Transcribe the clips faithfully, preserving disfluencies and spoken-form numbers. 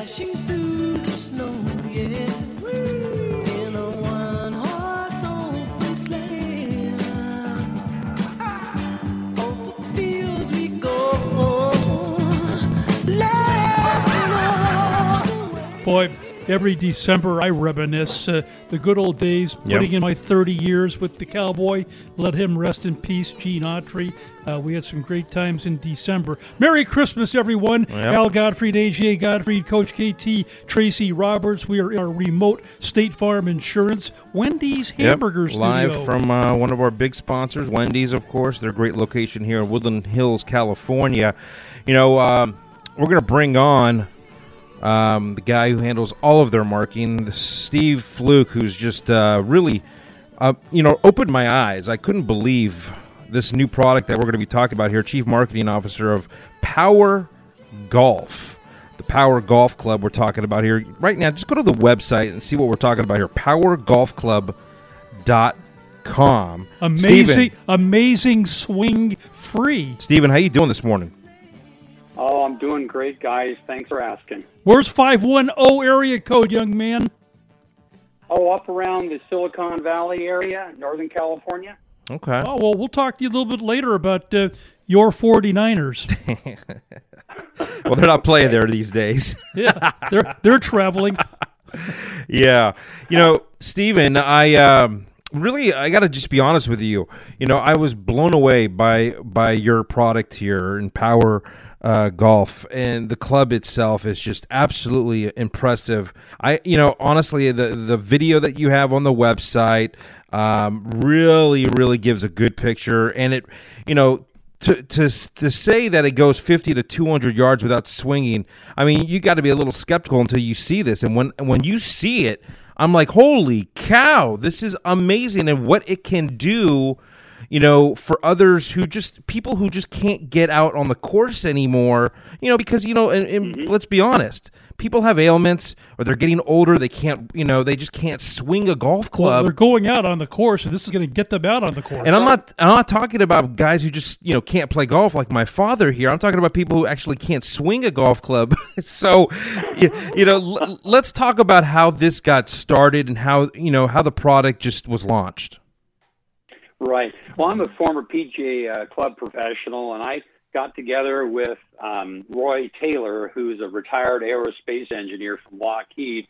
Dashing through the snow, yeah. In a one-horse open sleigh. Over the fields we go. Love. Boy, every December I reminisce uh, the good old days, putting yep. in my thirty years with the cowboy. Let him rest in peace, Gene Autry. Uh, we had some great times in December. Merry Christmas, everyone. Yep. Al Gottfried, A J Gottfried, Coach K T, Tracy Roberts. We are in our remote State Farm Insurance Wendy's Hamburger yep. Studio. Live from uh, one of our big sponsors, Wendy's, of course. Their great location here in Woodland Hills, California. You know, um, we're going to bring on um, the guy who handles all of their marketing, Steve Fluke, who's just uh, really, uh, you know, opened my eyes. I couldn't believe this new product that we're going to be talking about here, Chief Marketing Officer of Power Golf, the Power Golf Club we're talking about here. Right now, just go to the website and see what we're talking about here, Power Golf Club dot com. Amazing, Steven, amazing swing free. Steven, how you doing this morning? Oh, I'm doing great, guys. Thanks for asking. Where's five one oh area code, young man? Oh, up around the Silicon Valley area, Northern California. Okay. Oh, well, we'll talk to you a little bit later about uh, your 49ers. Well, they're not playing there these days. Yeah, they're they're traveling. Yeah. You know, Steven, I um, really, I got to just be honest with you. You know, I was blown away by by your product here in Power Uh, golf, and the club itself is just absolutely impressive. I, you know, honestly, the the video that you have on the website um, really, really gives a good picture, and it, you know, to to to say that it goes fifty to two hundred yards without swinging. I mean, you got to be a little skeptical until you see this, and when when you see it, I'm like, holy cow, this is amazing, and what it can do. You know, for others who just, people who just can't get out on the course anymore, you know, because, you know, and, and mm-hmm. let's be honest, people have ailments or they're getting older. They can't, you know, they just can't swing a golf club. Well, they're going out on the course, and this is going to get them out on the course. And I'm not, I'm not talking about guys who just, you know, can't play golf like my father here. I'm talking about people who actually can't swing a golf club. So, you, you know, l- let's talk about how this got started and how, you know, how the product just was launched. Right. Well, I'm a former P G A uh, club professional, and I got together with um, Roy Taylor, who's a retired aerospace engineer from Lockheed,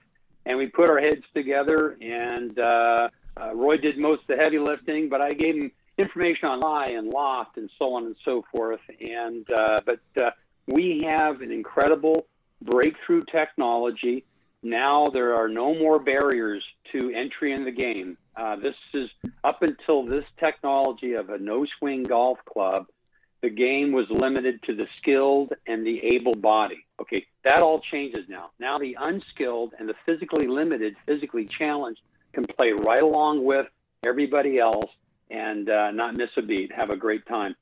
and we put our heads together, and uh, uh, Roy did most of the heavy lifting, but I gave him information on lie and loft and so on and so forth. And uh, but uh, we have an incredible breakthrough technology. Now there are no more barriers to entry in the game. Uh, this is up until this technology of a no-swing golf club, the game was limited to the skilled and the able-bodied. Okay, that all changes now. Now the unskilled and the physically limited, physically challenged, can play right along with everybody else and uh, not miss a beat. Have a great time.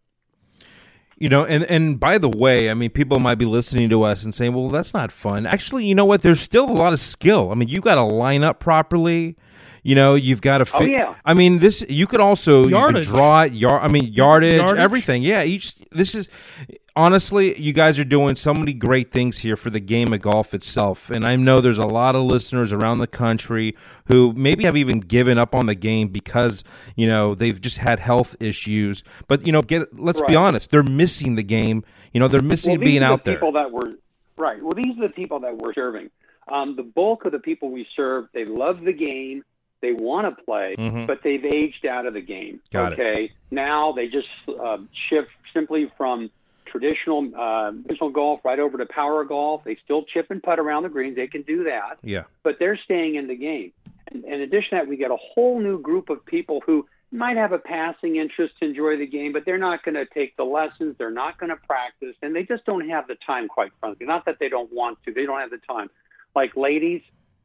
You know, and, and by the way, I mean, people might be listening to us and saying, well, that's not fun. Actually, you know what? There's still a lot of skill. I mean, you got to line up properly. You know, you've got to fit. Oh, yeah. I mean, this, you could also you could draw it, yard, I mean, yardage, yardage, everything. Yeah. Each, this is, honestly, you guys are doing so many great things here for the game of golf itself. And I know there's a lot of listeners around the country who maybe have even given up on the game because, you know, they've just had health issues. But, you know, get let's right. be honest, they're missing the game. You know, they're missing well, being out the people there. That were, right. Well, these are the people that we're serving. Um, the bulk of the people we serve, they love the game. They want to play, mm-hmm. but they've aged out of the game. Got okay, it. Now they just uh, shift simply from traditional uh, traditional golf right over to power golf. They still chip and putt around the greens. They can do that. Yeah, but they're staying in the game. And in addition to that, we got a whole new group of people who might have a passing interest to enjoy the game, but they're not going to take the lessons. They're not going to practice, and they just don't have the time. Quite frankly, not that they don't want to. They don't have the time. Like ladies.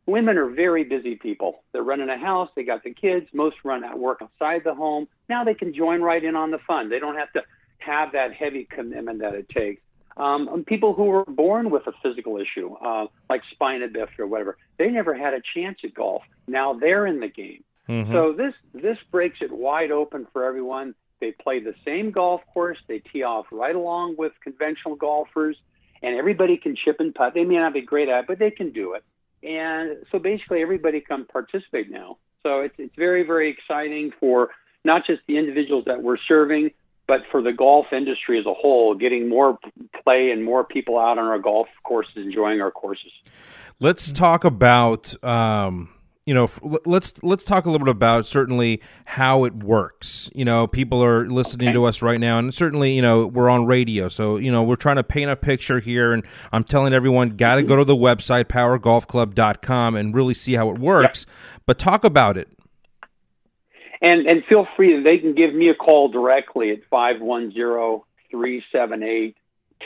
Women are very busy people. They're running a house. They got the kids. Most run at work outside the home. Now they can join right in on the fun. They don't have to have that heavy commitment that it takes. Um, and people who were born with a physical issue, uh, like spina bifida or whatever, they never had a chance at golf. Now they're in the game. Mm-hmm. So this this breaks it wide open for everyone. They play the same golf course. They tee off right along with conventional golfers. and everybody can chip and putt. They may not be great at it, but they can do it. And so basically everybody can participate now. So it's it's very, very exciting for not just the individuals that we're serving, but for the golf industry as a whole, getting more play and more people out on our golf courses, enjoying our courses. Let's talk about, um, you know, let's let's talk a little bit about certainly how it works. You know, people are listening okay. to us right now, and certainly, you know, we're on radio. So, you know, we're trying to paint a picture here, and I'm telling everyone, got to go to the website, power golf club dot com, and really see how it works. Yep. But talk about it. And and feel free, they can give me a call directly at five one zero, three seven eight,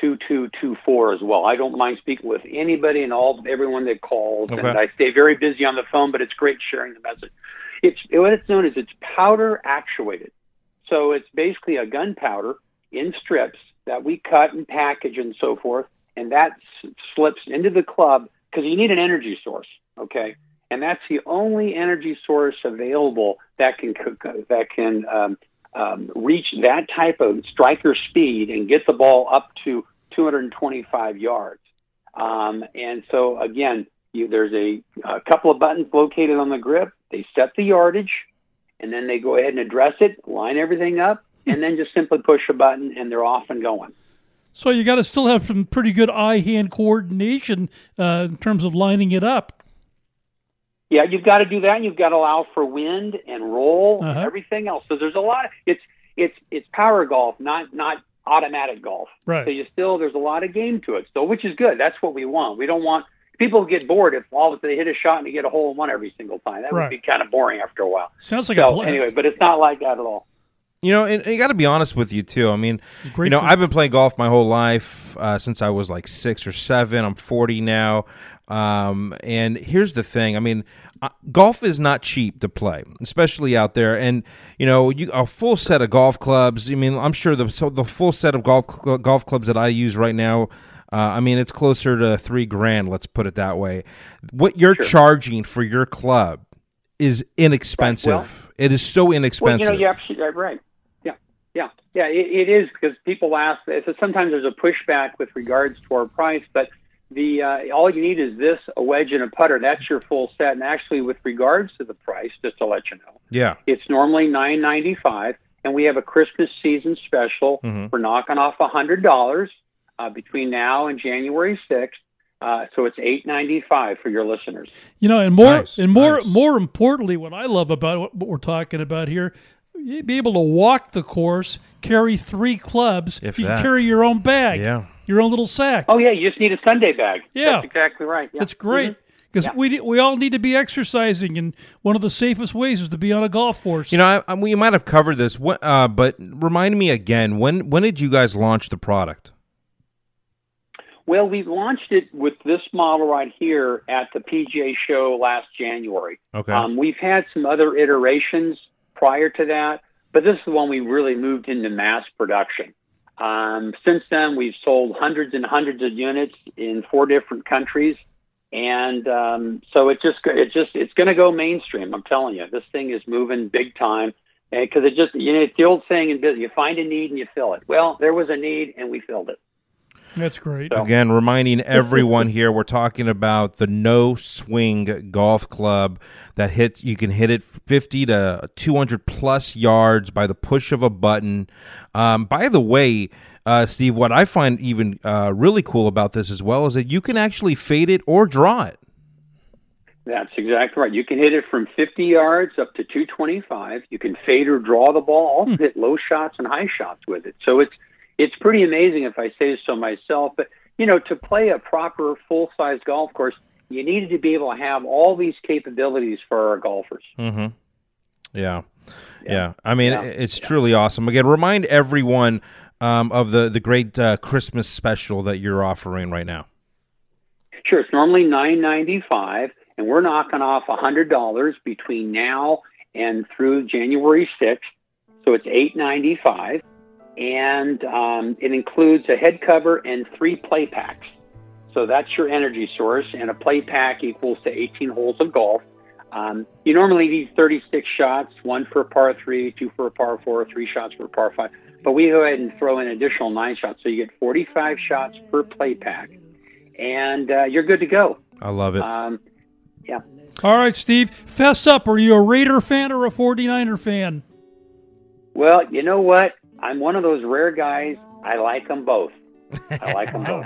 two two two four as well. I don't mind speaking with anybody and all everyone that calls. Okay. And I stay very busy on the phone, but it's great sharing the message. It's what it's known as, it's powder actuated. So it's basically a gunpowder in strips that we cut and package and so forth, and that s- slips into the club because you need an energy source, okay? And that's the only energy source available that can that can um, um, reach that type of striker speed and get the ball up to two hundred twenty-five yards. Um, and so, again, you, there's a, a couple of buttons located on the grip. They set the yardage, and then they go ahead and address it, line everything up, and then just simply push a button, and they're off and going. So you got to still have some pretty good eye-hand coordination uh, in terms of lining it up. Yeah, you've got to do that. You've got to allow for wind and roll uh-huh. and everything else. So there's a lot of it's it's it's power golf, not not automatic golf. Right. So you still there's a lot of game to it still, which is good. That's what we want. We don't want people to get bored if all of a sudden they hit a shot and they get a hole in one every single time. That right. would be kind of boring after a while. Sounds like so, a blast. Anyway, but it's not like that at all. You know, and, and you got to be honest with you, too. I mean, Great you know, food. I've been playing golf my whole life uh, since I was like six or seven. I'm forty now. Um, and here's the thing. I mean, uh, golf is not cheap to play, especially out there. And, you know, you, a full set of golf clubs. I mean, I'm sure the so the full set of golf, cl- golf clubs that I use right now, Uh, I mean, it's closer to three grand. Let's put it that way. What you're sure. charging for your club is inexpensive. Right. Well, it is so inexpensive. Well, you know, you're absolutely right. Yeah, yeah, it, it is because people ask. So sometimes there's a pushback with regards to our price, but the uh, all you need is this, a wedge, and a putter. That's your full set. And actually, with regards to the price, just to let you know, yeah, it's normally nine ninety-five, and we have a Christmas season special. Mm-hmm. We're knocking off a hundred dollars uh, between now and January sixth. Uh, so it's eight ninety-five for your listeners. You know, and more nice, and more nice. more importantly, what I love about what we're talking about here. You'd be able to walk the course, carry three clubs. If you that. Can carry your own bag, yeah. your own little sack. Oh, yeah, you just need a Sunday bag. Yeah. That's exactly right. Yeah. That's great because mm-hmm. yeah. we we all need to be exercising, and one of the safest ways is to be on a golf course. You know, I, I, we might have covered this, uh, but remind me again, when, when did you guys launch the product? Well, we launched it with this model right here at the P G A show last January. Okay. Um, we've had some other iterations prior to that, but this is the one we really moved into mass production. Um, since then, we've sold hundreds and hundreds of units in four different countries, and um, so it just it just it's going to go mainstream. I'm telling you, this thing is moving big time, because it just you know it's the old saying in business: you find a need and you fill it. Well, there was a need, and we filled it. That's great. So. Again, reminding everyone here, we're talking about the No Swing Golf Club that hits. You can hit it fifty to two hundred plus yards by the push of a button. Um, by the way, uh, Steve, what I find even uh, really cool about this as well is that you can actually fade it or draw it. That's exactly right. You can hit it from fifty yards up to two twenty-five. You can fade or draw the ball. Also hmm. hit low shots and high shots with it. So it's It's pretty amazing if I say so myself, but, you know, to play a proper full-size golf course, you needed to be able to have all these capabilities for our golfers. Mm-hmm. Yeah. Yeah. yeah. I mean, yeah. it's yeah. truly awesome. Again, remind everyone um, of the, the great uh, Christmas special that you're offering right now. Sure. It's normally nine ninety-five, and we're knocking off one hundred dollars between now and through January sixth, so it's eight ninety-five. And um, it includes a head cover and three play packs. So that's your energy source, and a play pack equals to eighteen holes of golf. Um, you normally need thirty-six shots, one for a par three, two for a par four, three shots for a par five. But we go ahead and throw in an additional nine shots. So you get forty-five shots per play pack, and uh, you're good to go. I love it. Um, yeah. All right, Steve, fess up. Are you a Raider fan or a 49er fan? Well, you know what? I'm one of those rare guys. I like them both. I like them both.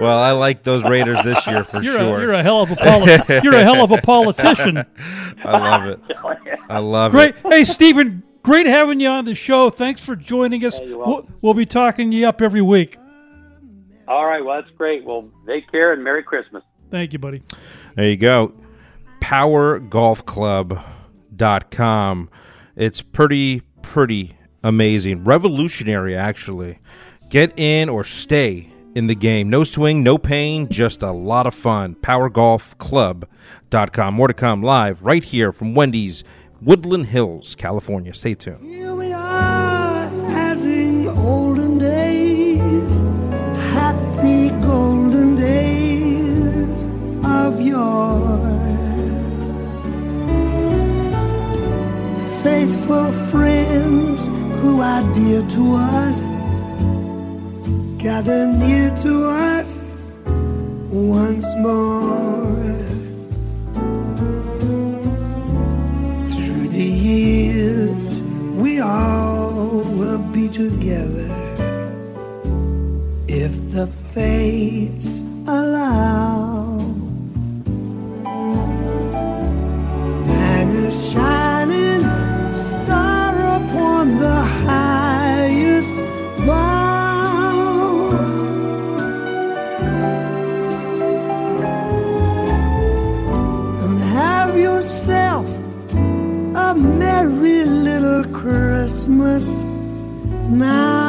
Well, I like those Raiders this year for you're sure. A, you're a hell of a politi- you're a hell of a politician. I love it. I love great. it. Hey, Stephen, great having you on the show. Thanks for joining us. Hey, we'll, we'll be talking you up every week. All right. Well, that's great. Well, take care and Merry Christmas. Thank you, buddy. There you go. Power Golf Club dot com. It's pretty, pretty amazing. Revolutionary, actually. Get in or stay in the game. No swing, no pain, just a lot of fun. Power Golf Club dot com. More to come live right here from Wendy's, Woodland Hills, California. Stay tuned. Here we are as in olden days, happy golden days of yore. Faithful friends who are dear to us, gather near to us once more. Through the years we all will be together, if the fates allow. And a shining star upon the highest bar, a merry little Christmas now.